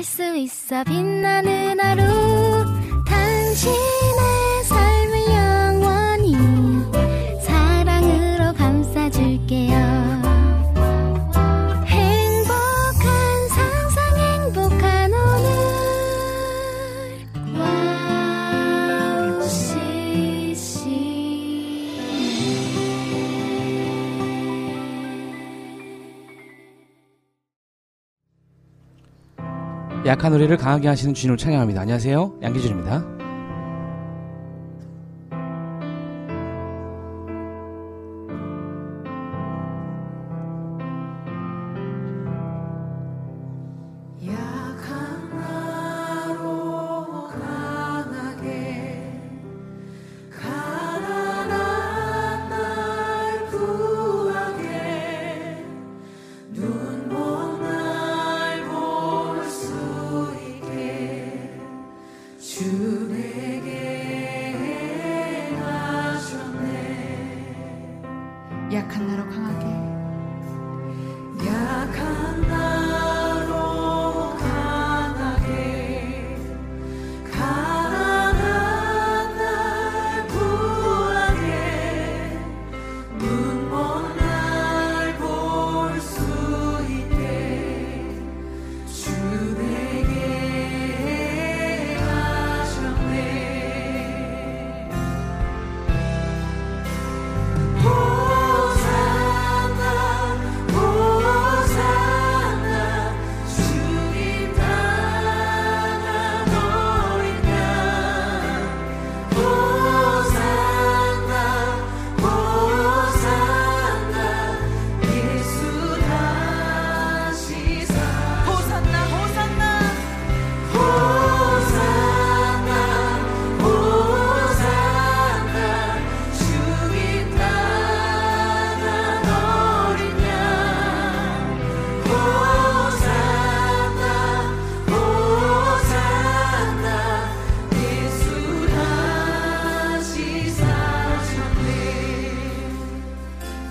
할 수 있어 빛나는 하루 당신의 삶을 영원히 사랑으로 감싸줄게요. 행복한 상상 행복한 오늘 와우 CC 약한 우리를 강하게 하시는 주님을 찬양합니다. 안녕하세요. 양기준입니다.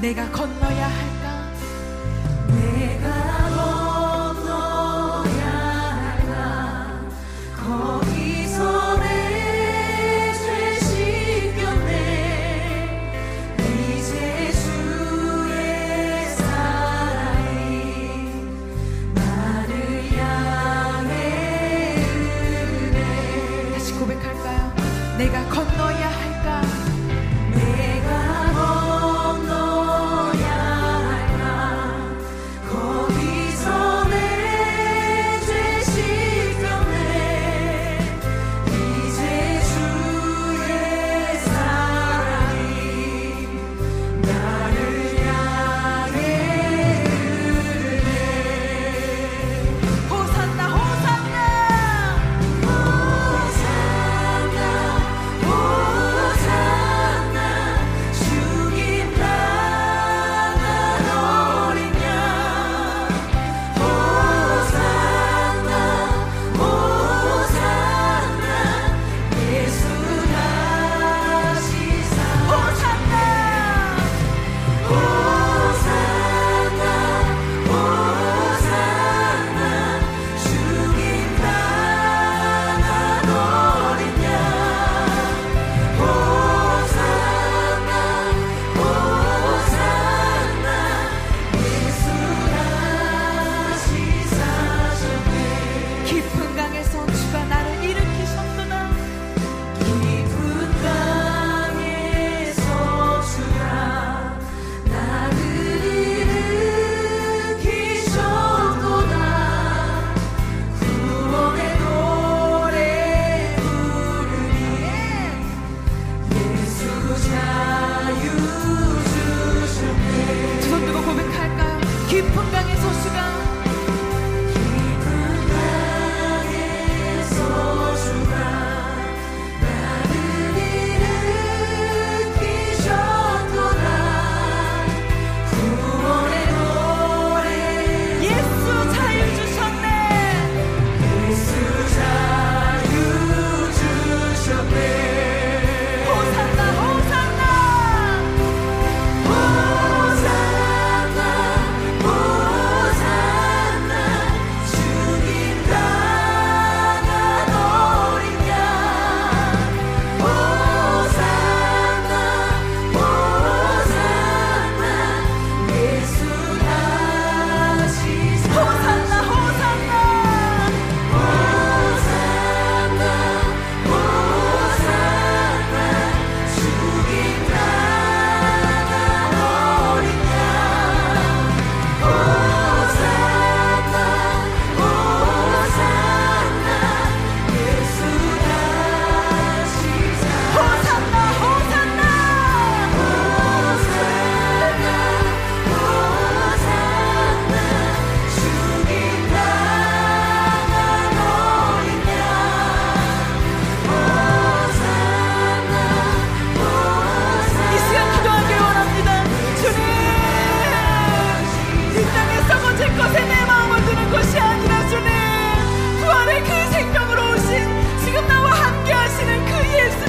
내가 건너야 할까? 내가 건너야 할까? 거기서 내 죄 씻겼네. 이제 주의 사랑이 나를 향해 흐르네. 다시 고백할까요? 내가 건너야 할까? Oh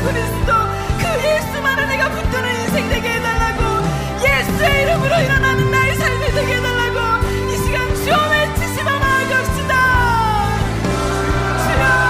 그리스도, 그 예수만을 내가 붙드는 인생 되게 해달라고, 예수의 이름으로 일어나는 나의 삶이 되게 해달라고 이 시간 주여 외치시며 나아갑시다. 주여.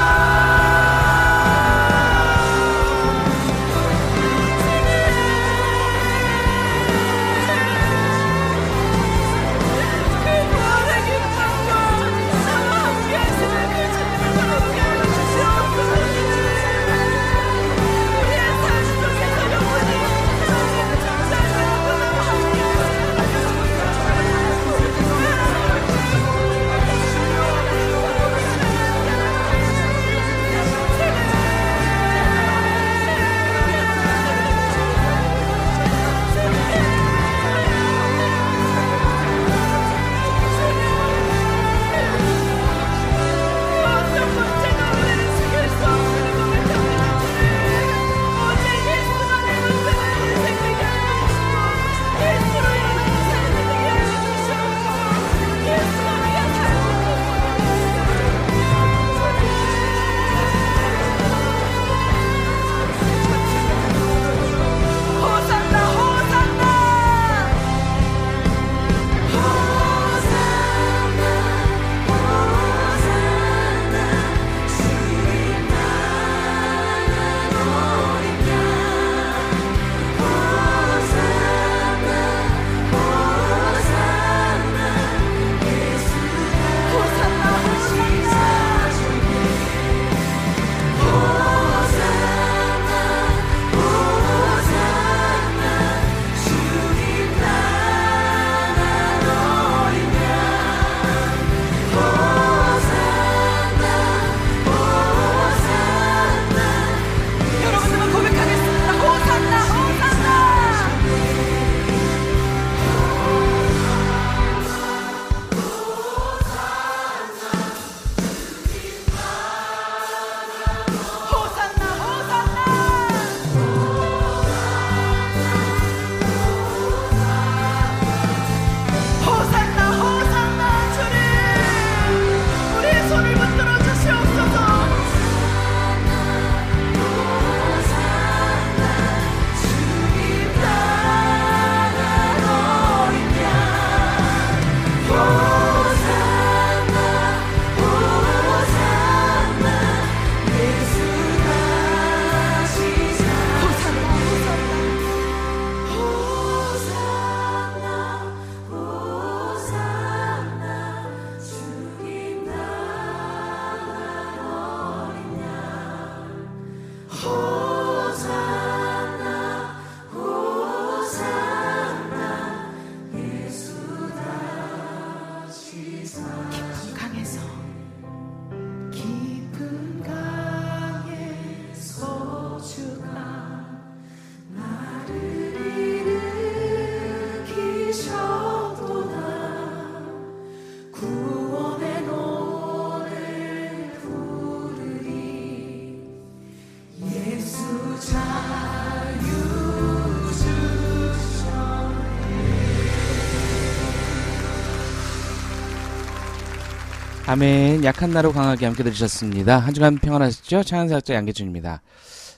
아멘. 약한 나로 강하게 함께 들으셨습니다. 한 주간 평안하셨죠? 찬양사역자 양기준입니다.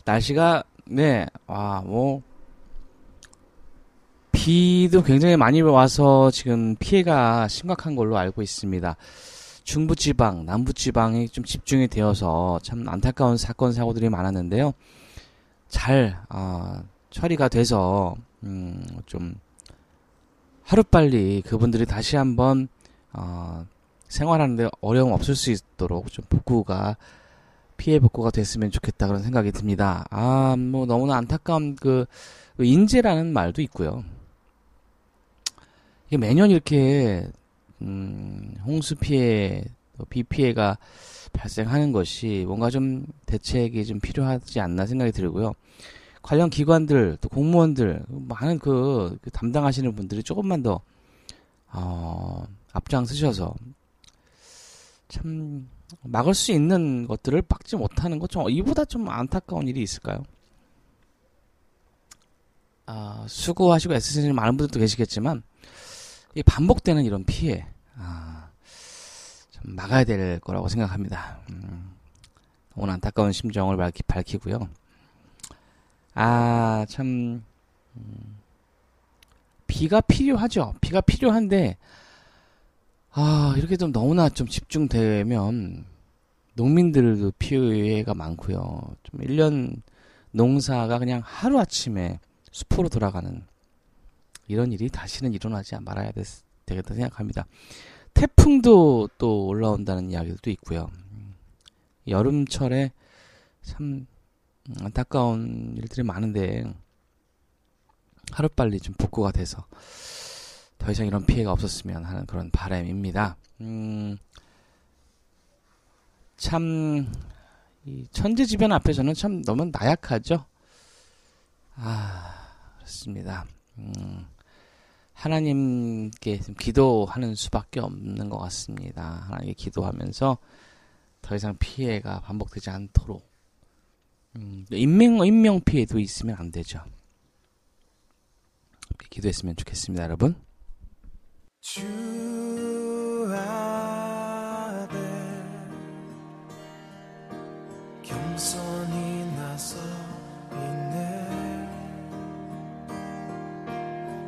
날씨가 비도 굉장히 많이 와서 지금 피해가 심각한 걸로 알고 있습니다. 중부지방, 남부지방이 좀 집중이 되어서 참 안타까운 사건 사고들이 많았는데요. 잘 처리가 돼서 좀 하루빨리 그분들이 다시 한번 생활하는데 어려움 없을 수 있도록 좀 복구가, 피해 복구가 됐으면 좋겠다 그런 생각이 듭니다. 너무나 안타까운 그 인재라는 말도 있고요. 이게 매년 이렇게 홍수 피해, 비 피해가 발생하는 것이 뭔가 좀 대책이 좀 필요하지 않나 생각이 들고요. 관련 기관들, 또 공무원들, 많은 그 담당하시는 분들이 조금만 더 앞장 서셔서 참 막을 수 있는 것들을 막지 못하는 것, 좀 이보다 좀 안타까운 일이 있을까요? 수고하시고 애쓰시는 많은 분들도 계시겠지만 이 반복되는 이런 피해 참 막아야 될 거라고 생각합니다. 오늘 안타까운 심정을 밝히고요. 아, 참 비가 필요하죠. 비가 필요한데 아, 이렇게 좀 너무나 좀 집중되면 농민들도 피해가 많고요. 좀 1년 농사가 그냥 하루아침에 숲으로 돌아가는 이런 일이 다시는 일어나지 말아야 되겠다 생각합니다. 태풍도 또 올라온다는 이야기도 있고요. 여름철에 참 안타까운 일들이 많은데 하루빨리 좀 복구가 돼서 더 이상 이런 피해가 없었으면 하는 그런 바람입니다. 참 이 천재지변 앞에서는 참 너무 나약하죠. 아, 그렇습니다. 하나님께 좀 기도하는 수밖에 없는 것 같습니다. 하나님께 기도하면서 더 이상 피해가 반복되지 않도록. 인명 피해도 있으면 안 되죠. 기도했으면 좋겠습니다, 여러분. 주 아들 겸손히 나서 있네.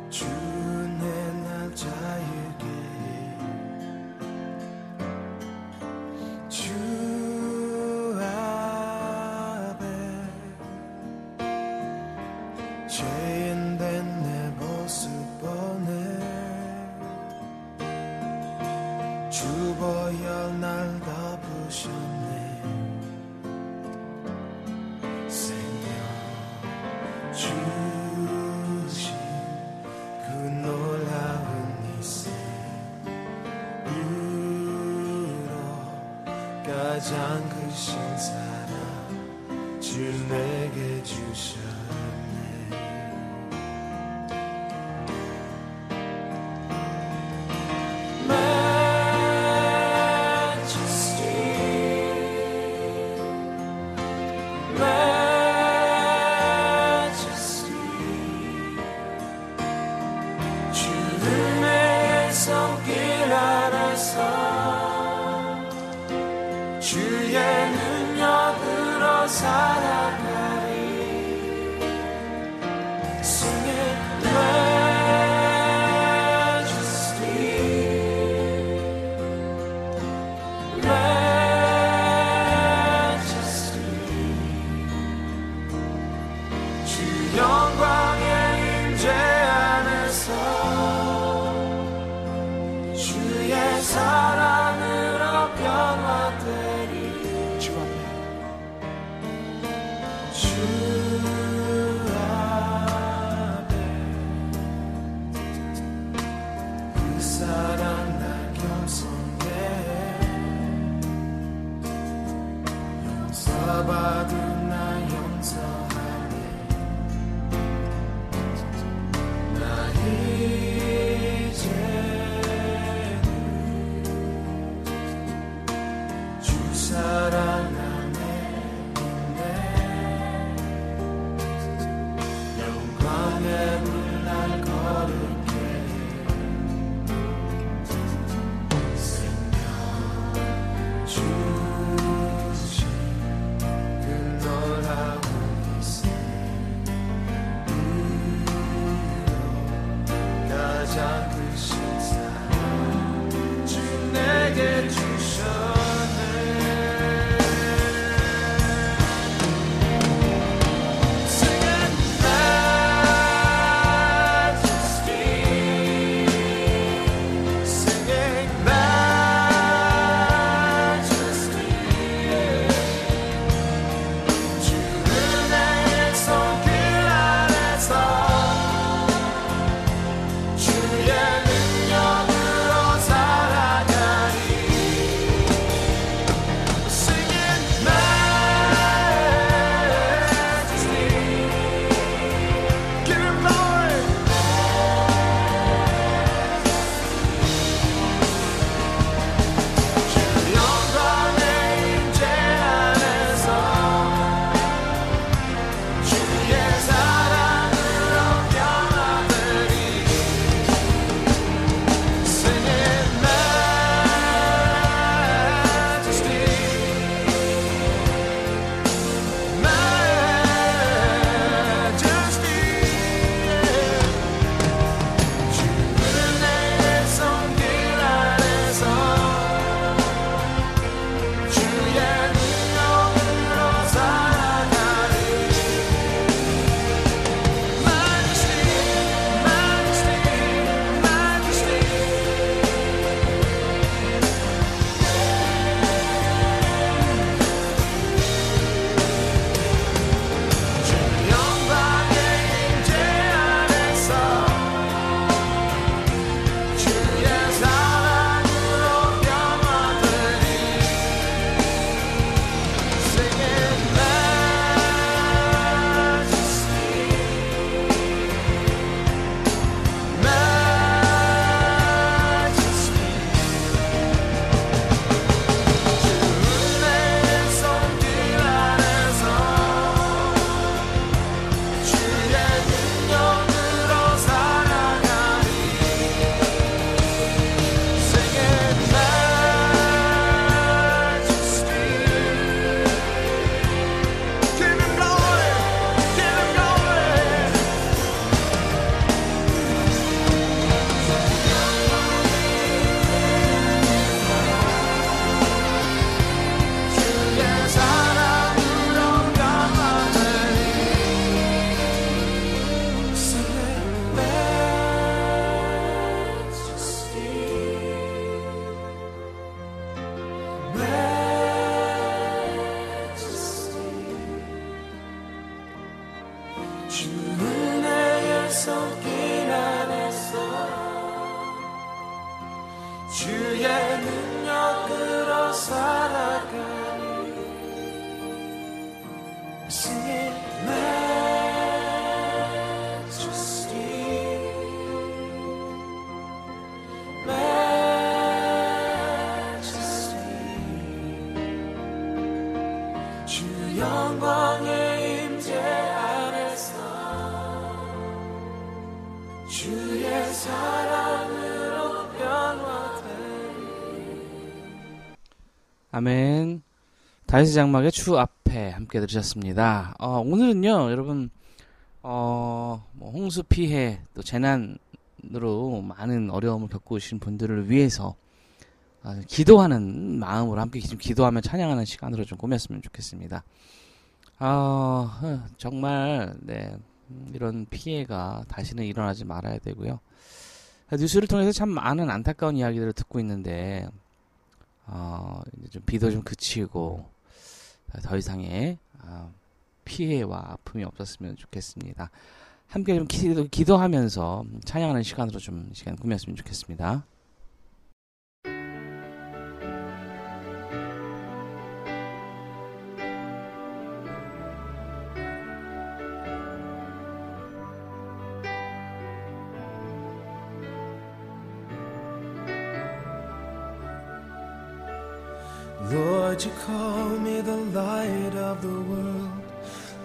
주는 나 자유게 주 아들 죄인 된 내 모습 보네. 주 보여 날 덮으셨네. 가장 크신 사랑 주 내게 주셨네. Majesty 주님의 손길 안에서 주의 능력으로 살아가리. 승의 Majesty Majesty 주 영광의 임재 안에서 주의 사랑으로 변화돼. 받은 나 용서하네. 나 이제는 주 사랑 안에 있네. 영광의 물 날 걸을게. 생명 주 Oh 아멘. 다윗의 장막의 주 앞에 함께 들으셨습니다. 오늘은요, 여러분, 뭐 홍수 피해 또 재난으로 많은 어려움을 겪고 계신 분들을 위해서 기도하는 마음으로 함께 지금 기도하며 찬양하는 시간으로 좀 꾸몄으면 좋겠습니다. 정말 이런 피해가 다시는 일어나지 말아야 되고요. 뉴스를 통해서 참 많은 안타까운 이야기들을 듣고 있는데. 이제 좀 비도 좀 그치고 더 이상의 피해와 아픔이 없었으면 좋겠습니다. 함께 좀 기도하면서 찬양하는 시간으로 좀 시간 꾸몄으면 좋겠습니다. Lord, you call me the light of the world,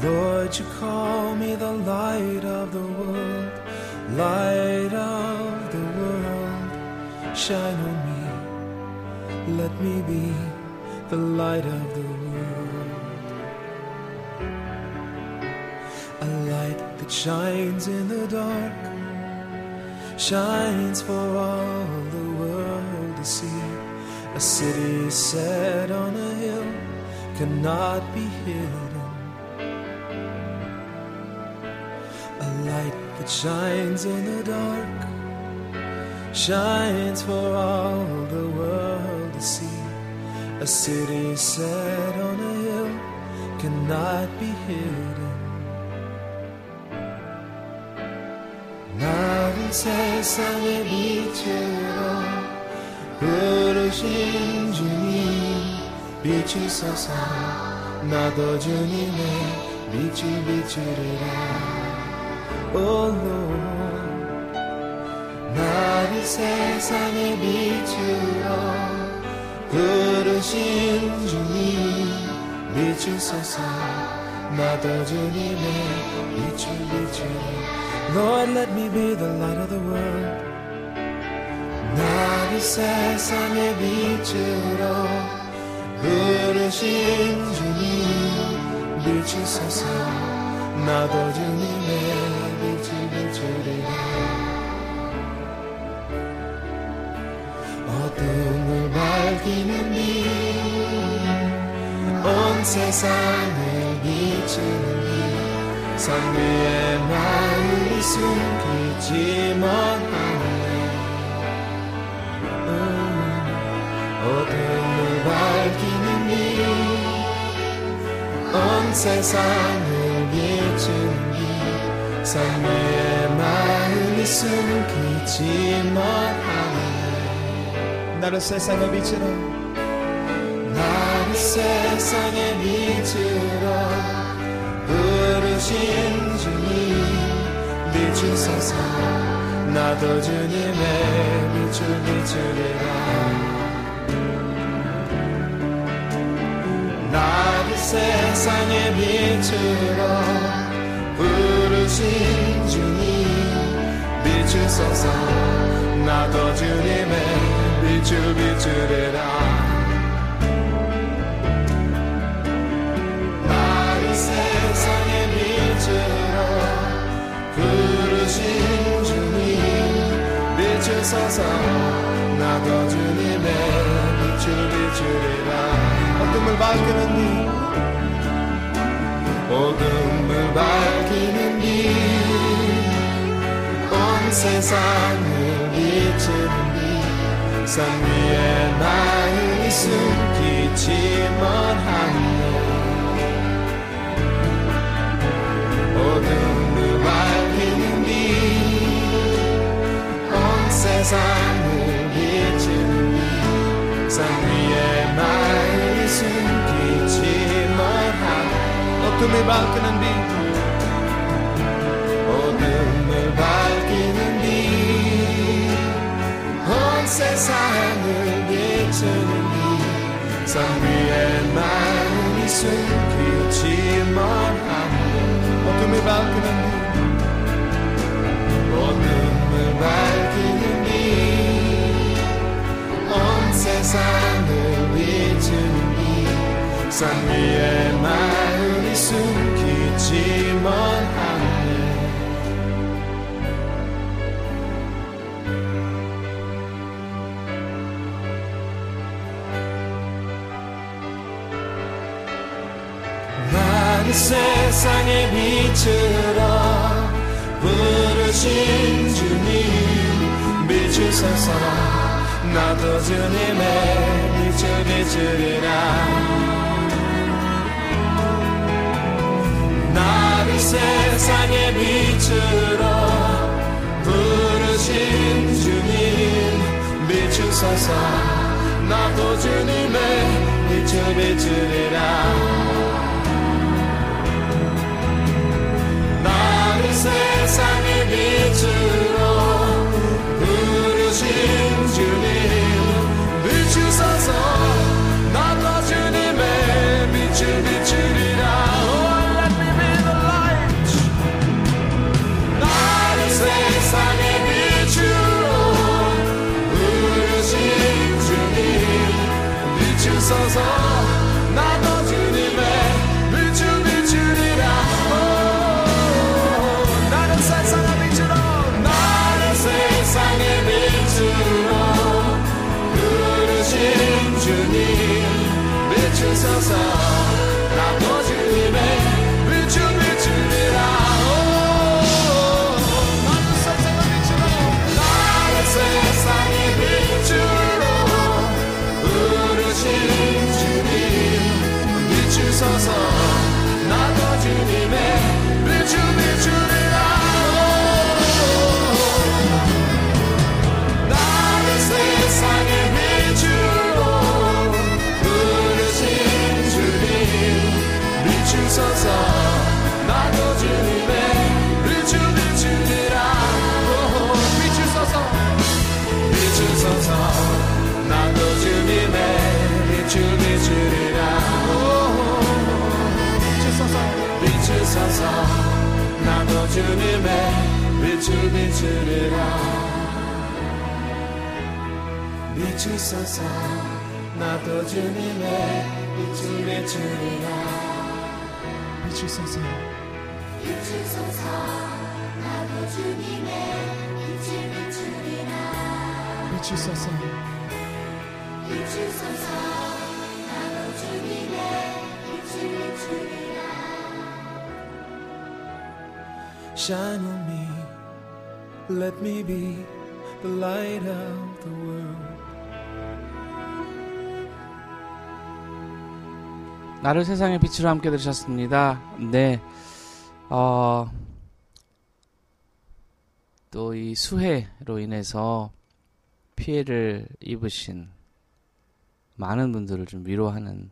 Lord, you call me the light of the world, light of the world. Shine on me, let me be the light of the world. A light that shines in the dark, shines for all the world to see. A city set on a hill cannot be hid. Light that shines in the dark, shines for all the world to see. A city set on a hill cannot be hidden. 나를 세상에 빛으로 부르신 주님 비추소서. 나도 주님의 빛을 비추리라. Oh Lord, 나를 세상의 빛으로 부르신 주님 비추소서. 나도 주님의 빛을 비추리라. Lord, let me be the light of the world. 나를 세상의 빛으로 부르신 주님 비추소서. 나도 주님의 어둠을 밝히는 빛, 온 세상을 비추는 빛. 산 위에 나를 숨기지 못하네. 어둠을 밝히는 빛, 온 세상을 비추는 빛. 삶의 마음이 숨기지 못하네. 나를 세상의 빛으로, 나를 세상의 빛으로 부르신 주님 비추소서. 나도 주님의 빛을 비추리라. 나를 세상의 빛으로 부르신 주님 비추소서. 나도 주님의 빛을 비추리라. 나를 세상의 빛으로 부르신 주님 비추소서. 나도 주님의 빛을 비추리라. 어둠을 밝히는 빛, 어둠 세상을 비추니 산 위에 나의 숨기지만 하네 모든 그 밝히는 빛 온 세상을 비추니 산 위에 나의 숨기지만 하네 어둠을 밝히는 빛 어둠을 밝히는 빛 온 세상을 비추는 빛 산 위에 나는 이 숨기지만 않네 어둠을 밝히는 빛 어둠을 밝히는 빛 온 세상을 비추는 빛 산 위에 나는 이 숨기지만 않네 세상의 빛으로 부르신 주님 비추소서 나도 주님의 빛을 비추리라 나를 세상의 빛으로 부르신 주님 비추소서 나도 주님의 빛을 비추리라 나를 세상의 빛으로 부르신 주님 비추소서 나도 주님의 빛을 비추리라 Oh, let me be the light 나를 세상의 빛으로 부르신 주님 비추소서 나도 주님의 주님 비추소서 나도 주님의 빛을 비추리라 나를 세상의 빛으로 부르신 주님 비추소서 나도 주님의 빛을 비추리라 나를 세상의 비추소서 나도 주님의 빛을 비추리라 비추소서 비추소서 나도 주님의 빛을 비추리라 비추소서 비추소서 나도 주님의 빛을 비추리라 비추소서 나도 주님의 빛을 비추리라 비추소서 비추소서 나도 주님의 빛을 비추리라 비추소서 비추소서 나도 주님의 빛을 비추리라 Shine on me Let me be the light of the world 나를 세상의 빛으로 함께 들으셨습니다. 네, 또 이 수해로 인해서 피해를 입으신 많은 분들을 좀 위로하는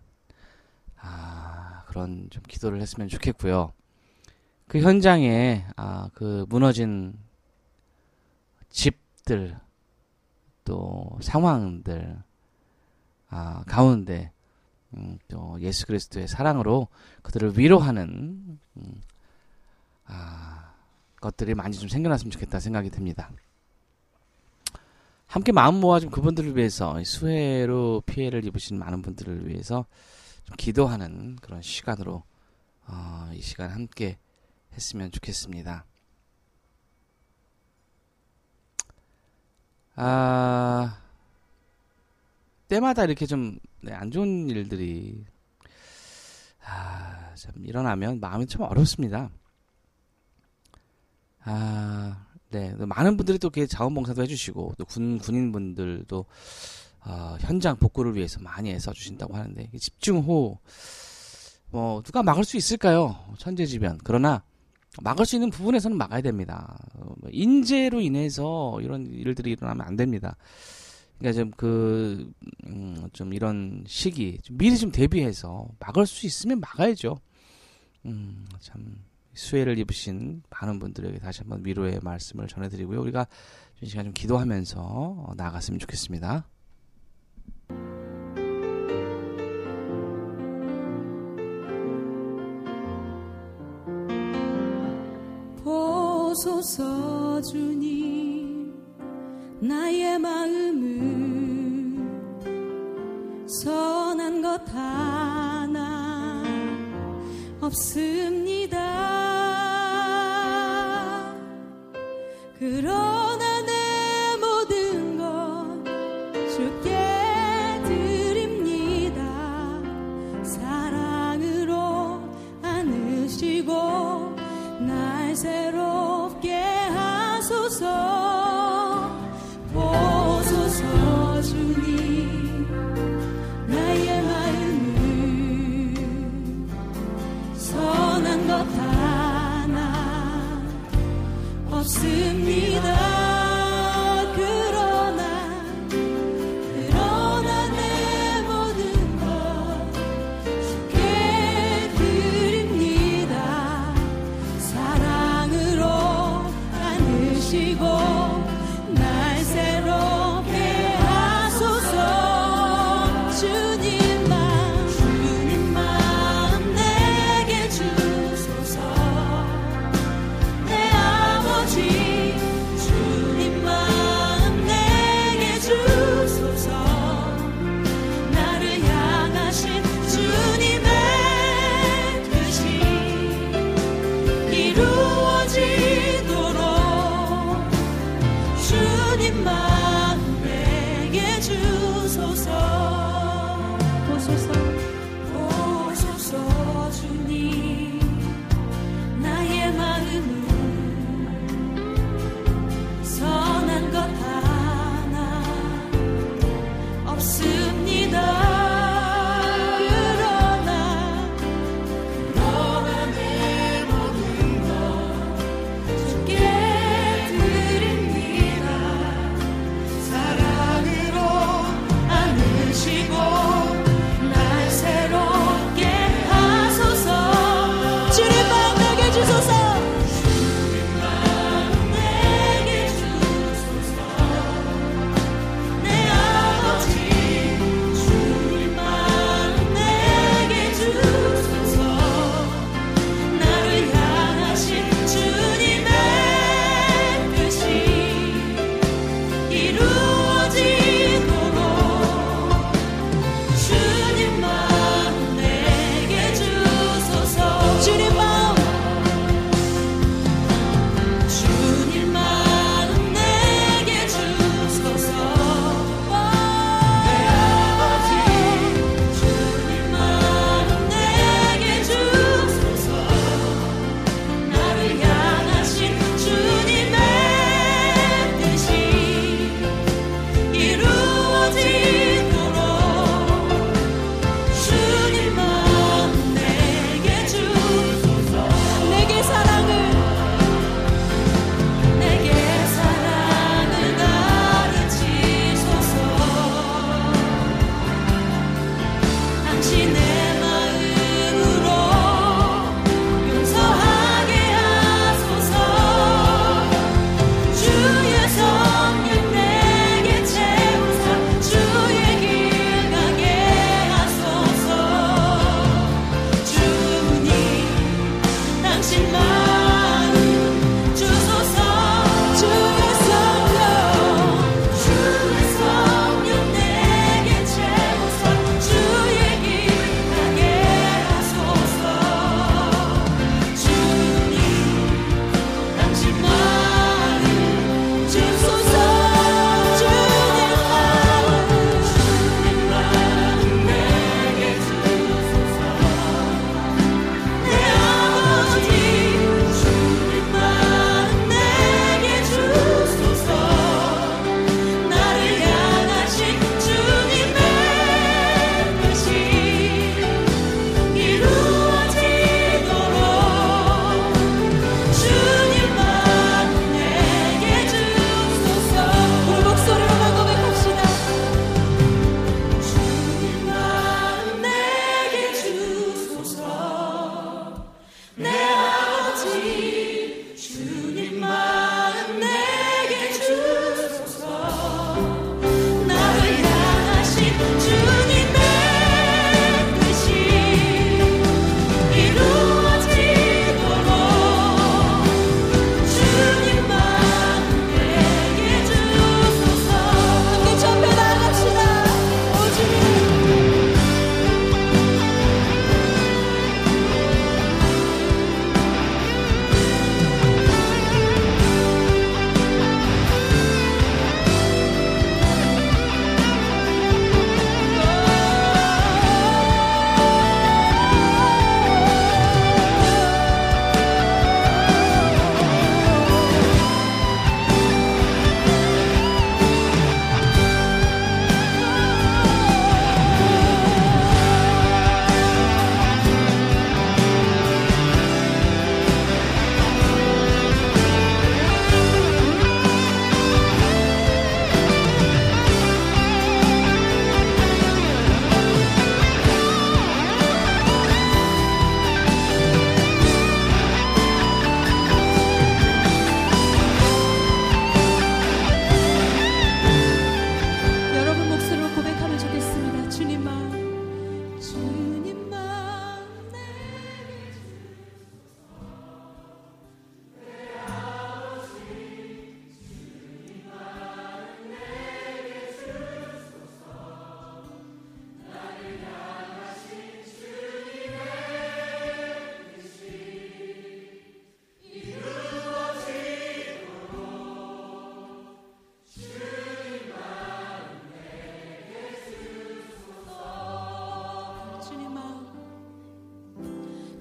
그런 좀 기도를 했으면 좋겠고요. 그 현장에 그 무너진 집들 또 상황들 가운데 또 예수 그리스도의 사랑으로 그들을 위로하는 것들이 많이 좀 생겨났으면 좋겠다 생각이 듭니다. 함께 마음 모아 좀 그분들을 위해서 수해로 피해를 입으신 많은 분들을 위해서 좀 기도하는 그런 시간으로 이 시간 함께 했으면 좋겠습니다. 때마다 이렇게 좀 안 좋은 일들이 참 일어나면 마음이 참 어렵습니다. 네, 많은 분들이 또 자원봉사도 해주시고 또 군인분들도 현장 복구를 위해서 많이 애써주신다고 하는데 집중호우 뭐 누가 막을 수 있을까요? 천재지변. 그러나 막을 수 있는 부분에서는 막아야 됩니다. 인재로 인해서 이런 일들이 일어나면 안 됩니다. 그러니까 좀 이런 시기 좀 미리 좀 대비해서 막을 수 있으면 막아야죠. 참 수혜를 입으신 많은 분들에게 다시 한번 위로의 말씀을 전해드리고요. 우리가 이 시간 좀 기도하면서 나아갔으면 좋겠습니다. 보소서 주님, 나의 마음은 선한 것 하나 없습니다. 그러나 내 모든 것 주께 드립니다. 사랑으로 안으시고 날 새롭게 하소서. 보소서 주님, 나의 마음은 선한 것 하나 없습니다.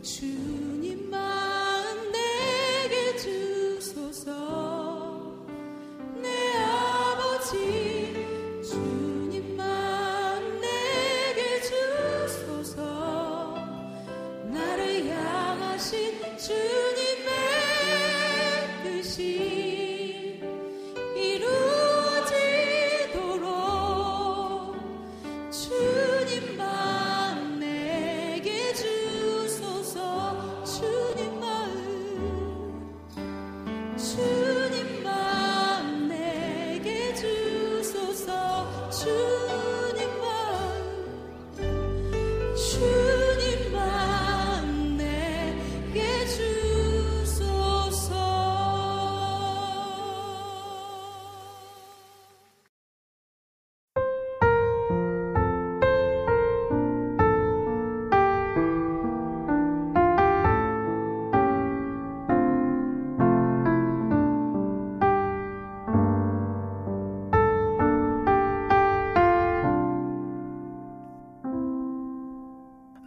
주님만 내게 주소서. 내 아버지 주님만 내게 주소서. 나를 향하신 주님의 뜻이 이루어지도록 주님만 주님만 내게 주소서. 주님만 내게 주소서.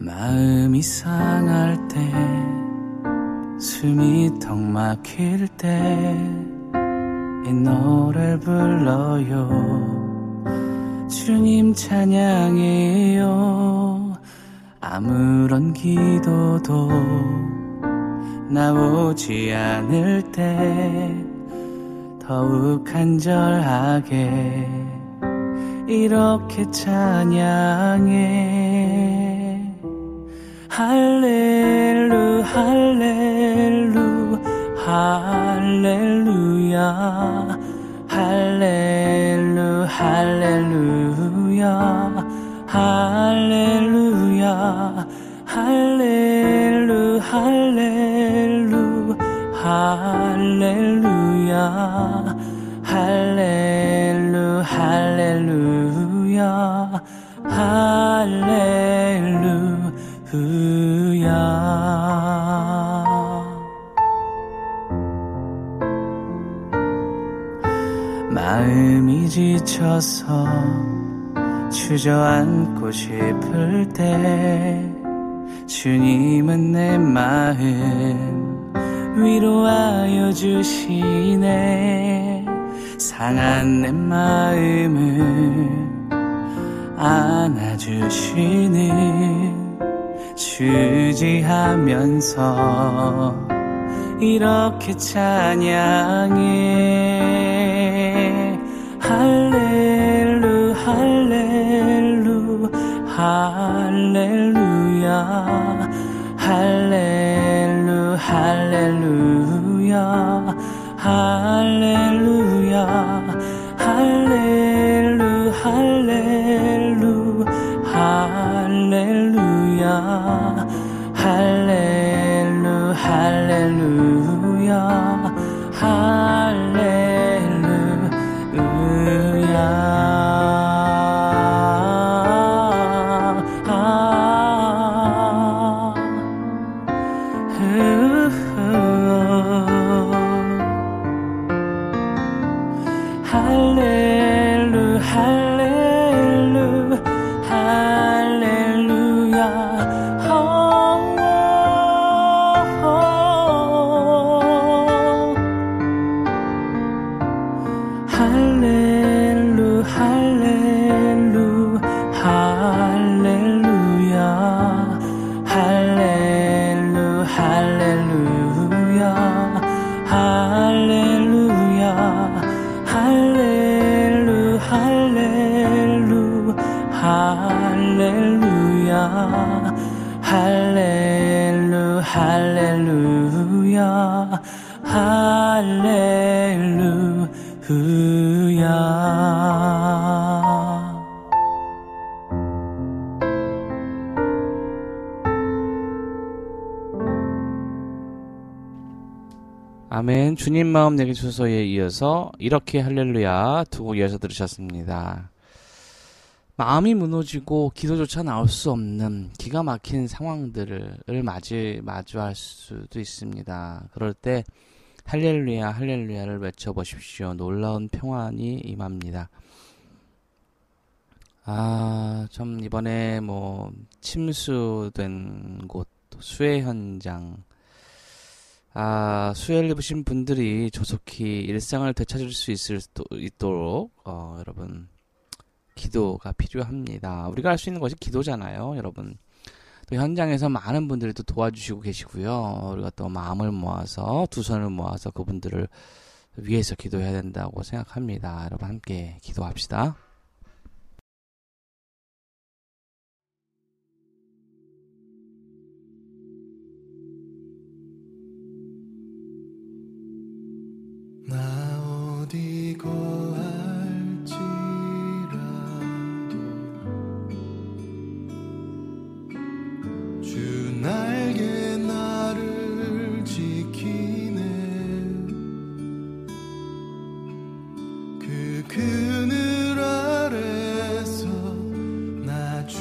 마음이 상할 때, 숨이 턱 막힐 때 이 노래를 불러요. 주님 찬양해요. 아무런 기도도 나오지 않을 때 더욱 간절하게 이렇게 찬양해. 할렐루 할렐루 할렐루야 할렐루 할렐루야 할렐루야 할렐루 할렐루 할렐루야 할렐루 할렐루야 할렐루 후야. 마음이 지쳐서 주저앉고 싶을 때 주님은 내 마음 위로하여 주시네. 상한 내 마음을 안아주시는 주지하면서 이렇게 찬양해. 할렐루 할렐루 할렐루야 할렐루 할렐루야 할렐루야 할렐루 할렐루 할렐루야 할렐루 할렐루야 할렐루야. 할렐루 할렐루 할렐루야. 할렐루야 할렐루 할렐루야 할렐루야. 아멘. 주님 마음 내게 주소서에 이어서 이렇게 할렐루야 두 곡 이어서 들으셨습니다. 마음이 무너지고 기도조차 나올 수 없는 기가 막힌 상황들을 마주할 수도 있습니다. 그럴 때 할렐루야 할렐루야를 외쳐보십시오. 놀라운 평안이 임합니다. 아, 참 이번에 침수된 곳 또 수해 현장. 아, 수혜를 입으신 분들이 조속히 일상을 되찾을 수 있도록 여러분 기도가 필요합니다. 우리가 할 수 있는 것이 기도잖아요, 여러분. 또 현장에서 많은 분들이 또 도와주시고 계시고요. 우리가 또 마음을 모아서 두 손을 모아서 그분들을 위해서 기도해야 된다고 생각합니다. 여러분 함께 기도합시다. 나 어디고 할지라도 주 날개 나를 지키네. 그 그늘 아래서 나 주님을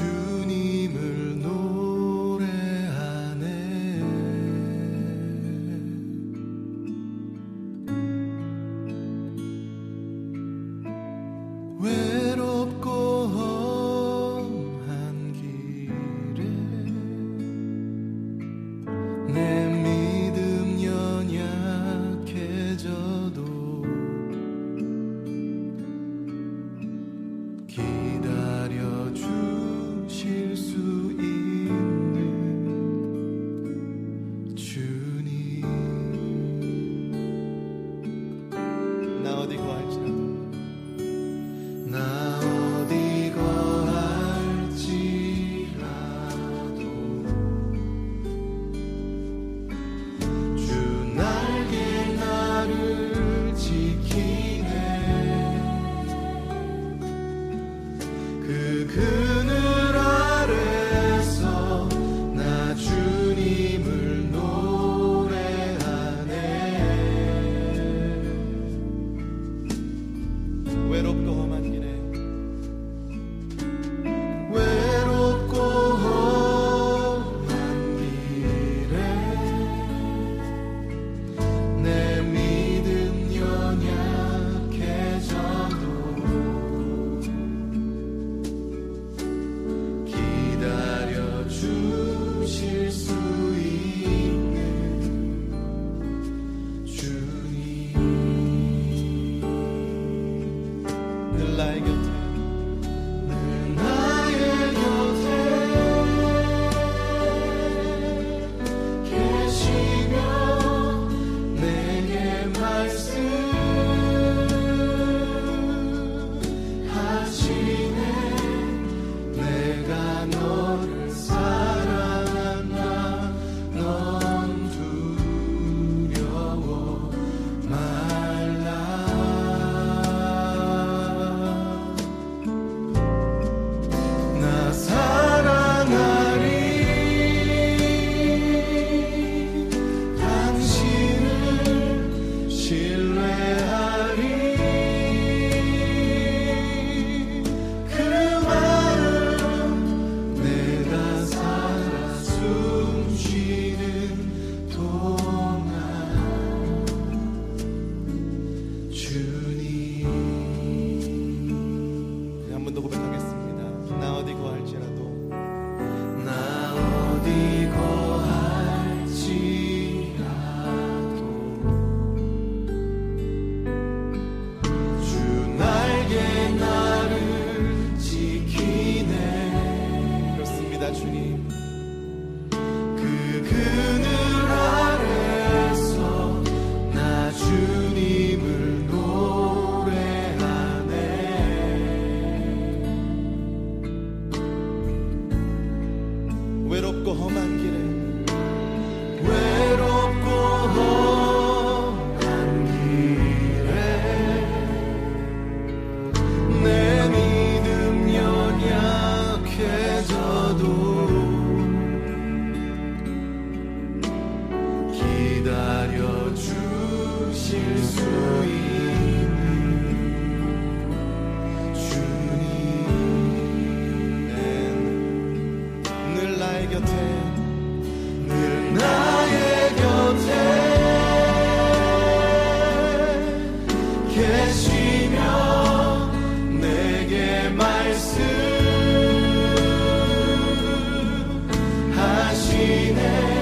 말씀하시네.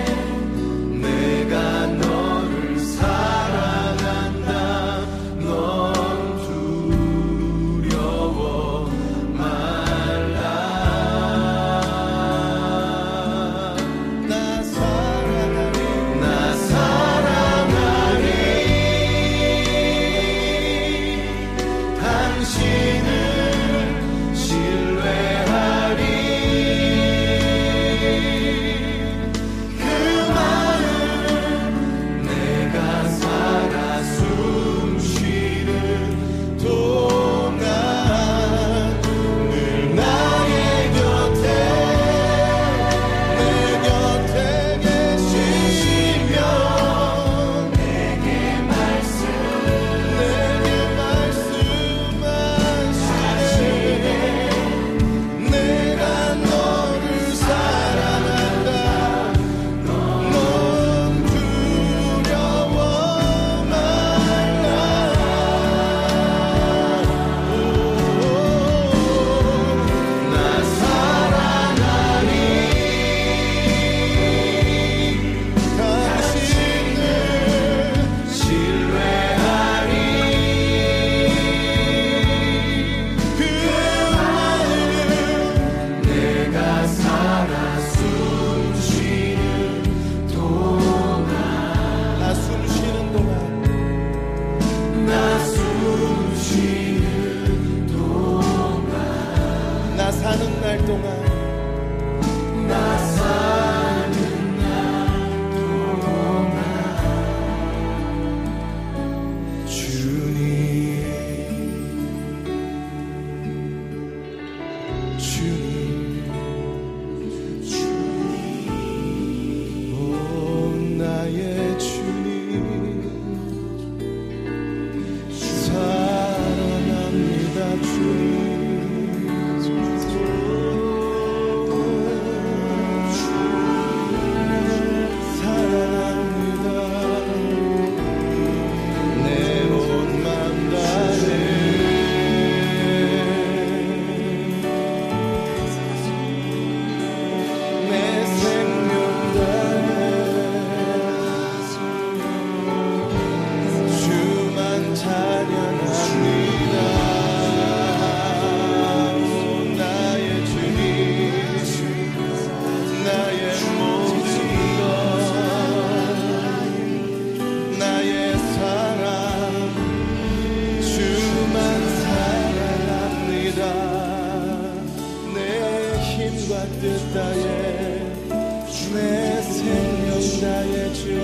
주만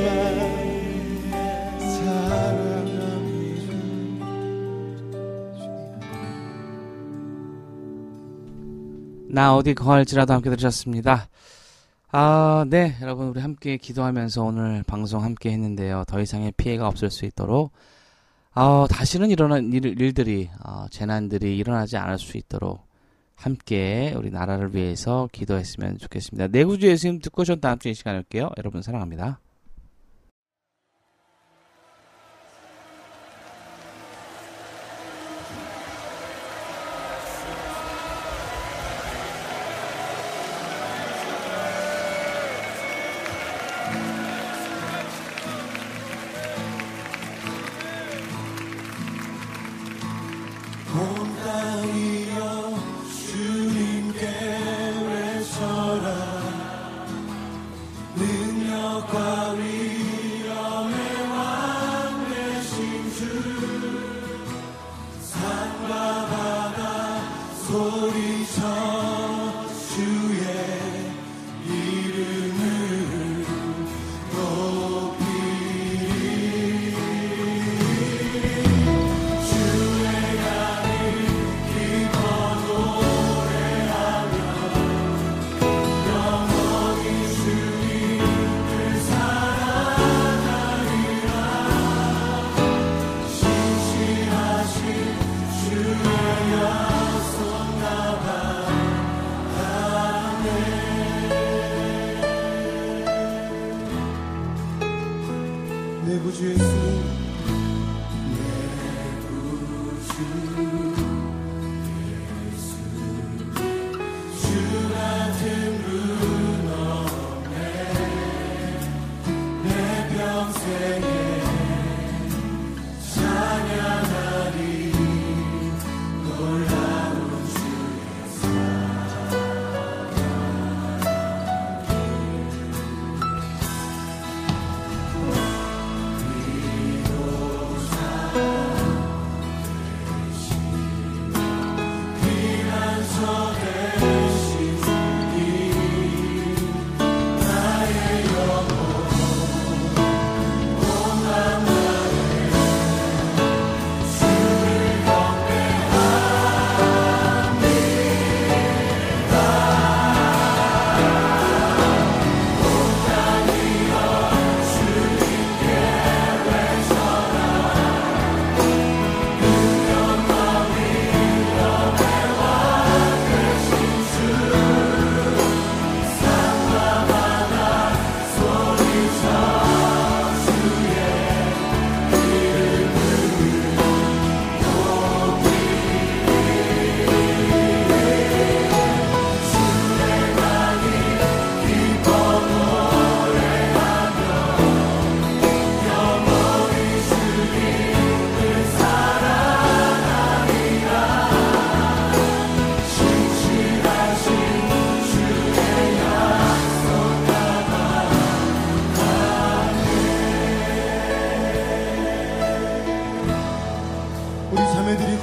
사랑합니다. 나 어디 거할지라도 함께 들으셨습니다. 아, 네, 여러분 우리 함께 기도하면서 오늘 방송 함께 했는데요. 더 이상의 피해가 없을 수 있도록 다시는 일어난 일들이 재난들이 일어나지 않을 수 있도록 함께 우리 나라를 위해서 기도했으면 좋겠습니다. 내 구주 예수님 듣고 전 다음 주 이 시간에 올게요. 여러분 사랑합니다.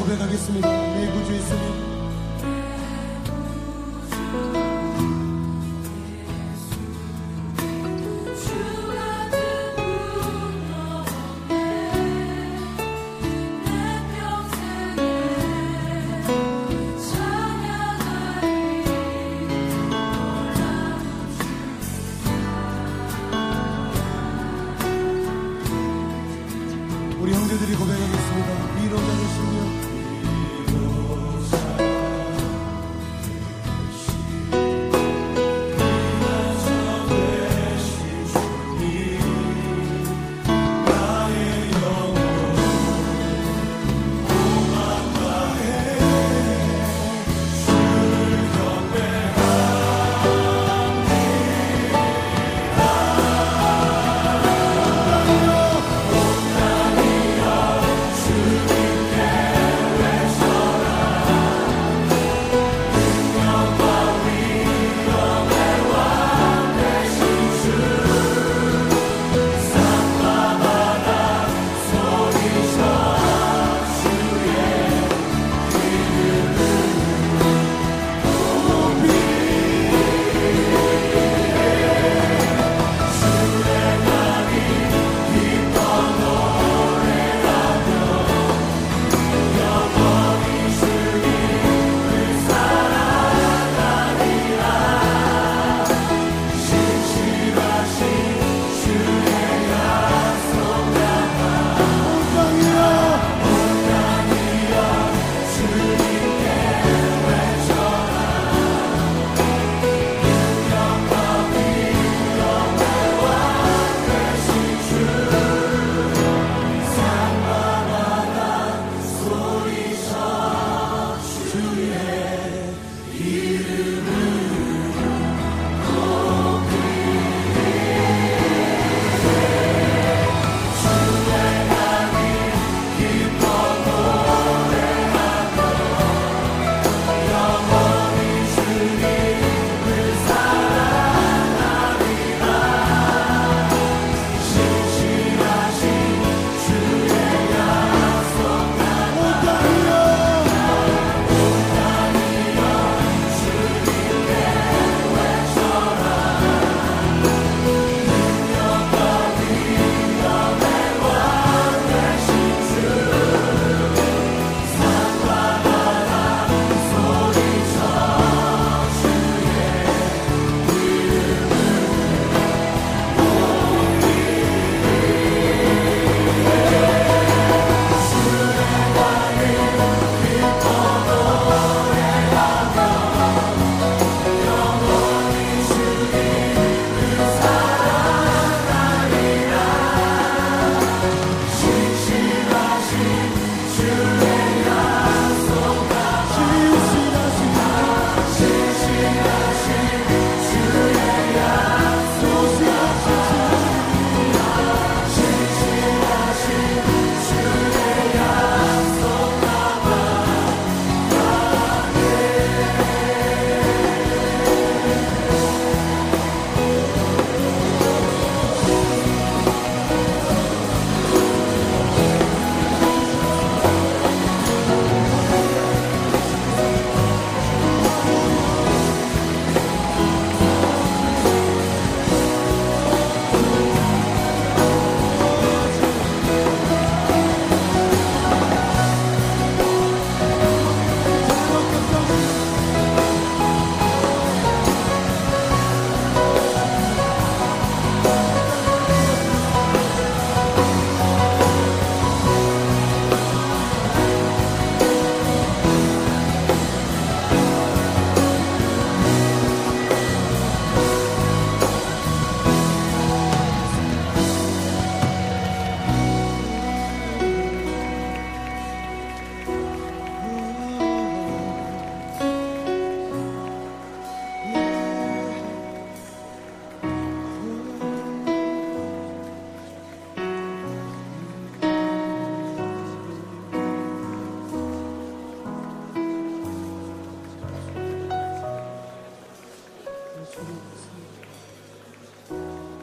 고백하겠습니다. 위로가 되시며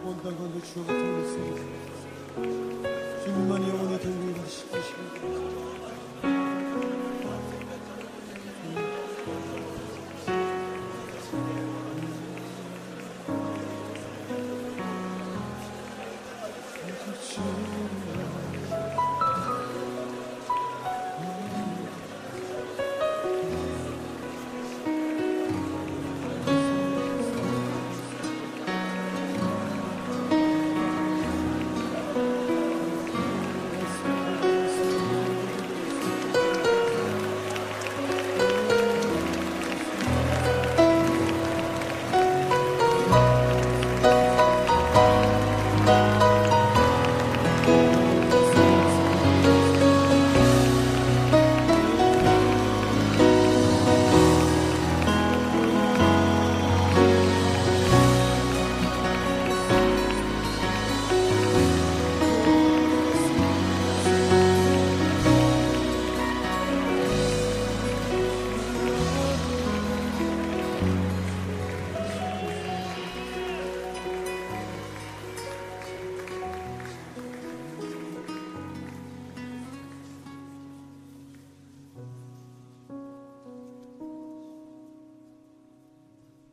온다는 건데 주여 같은 것을 주님만이 영원히 되는 것을 시키십니다.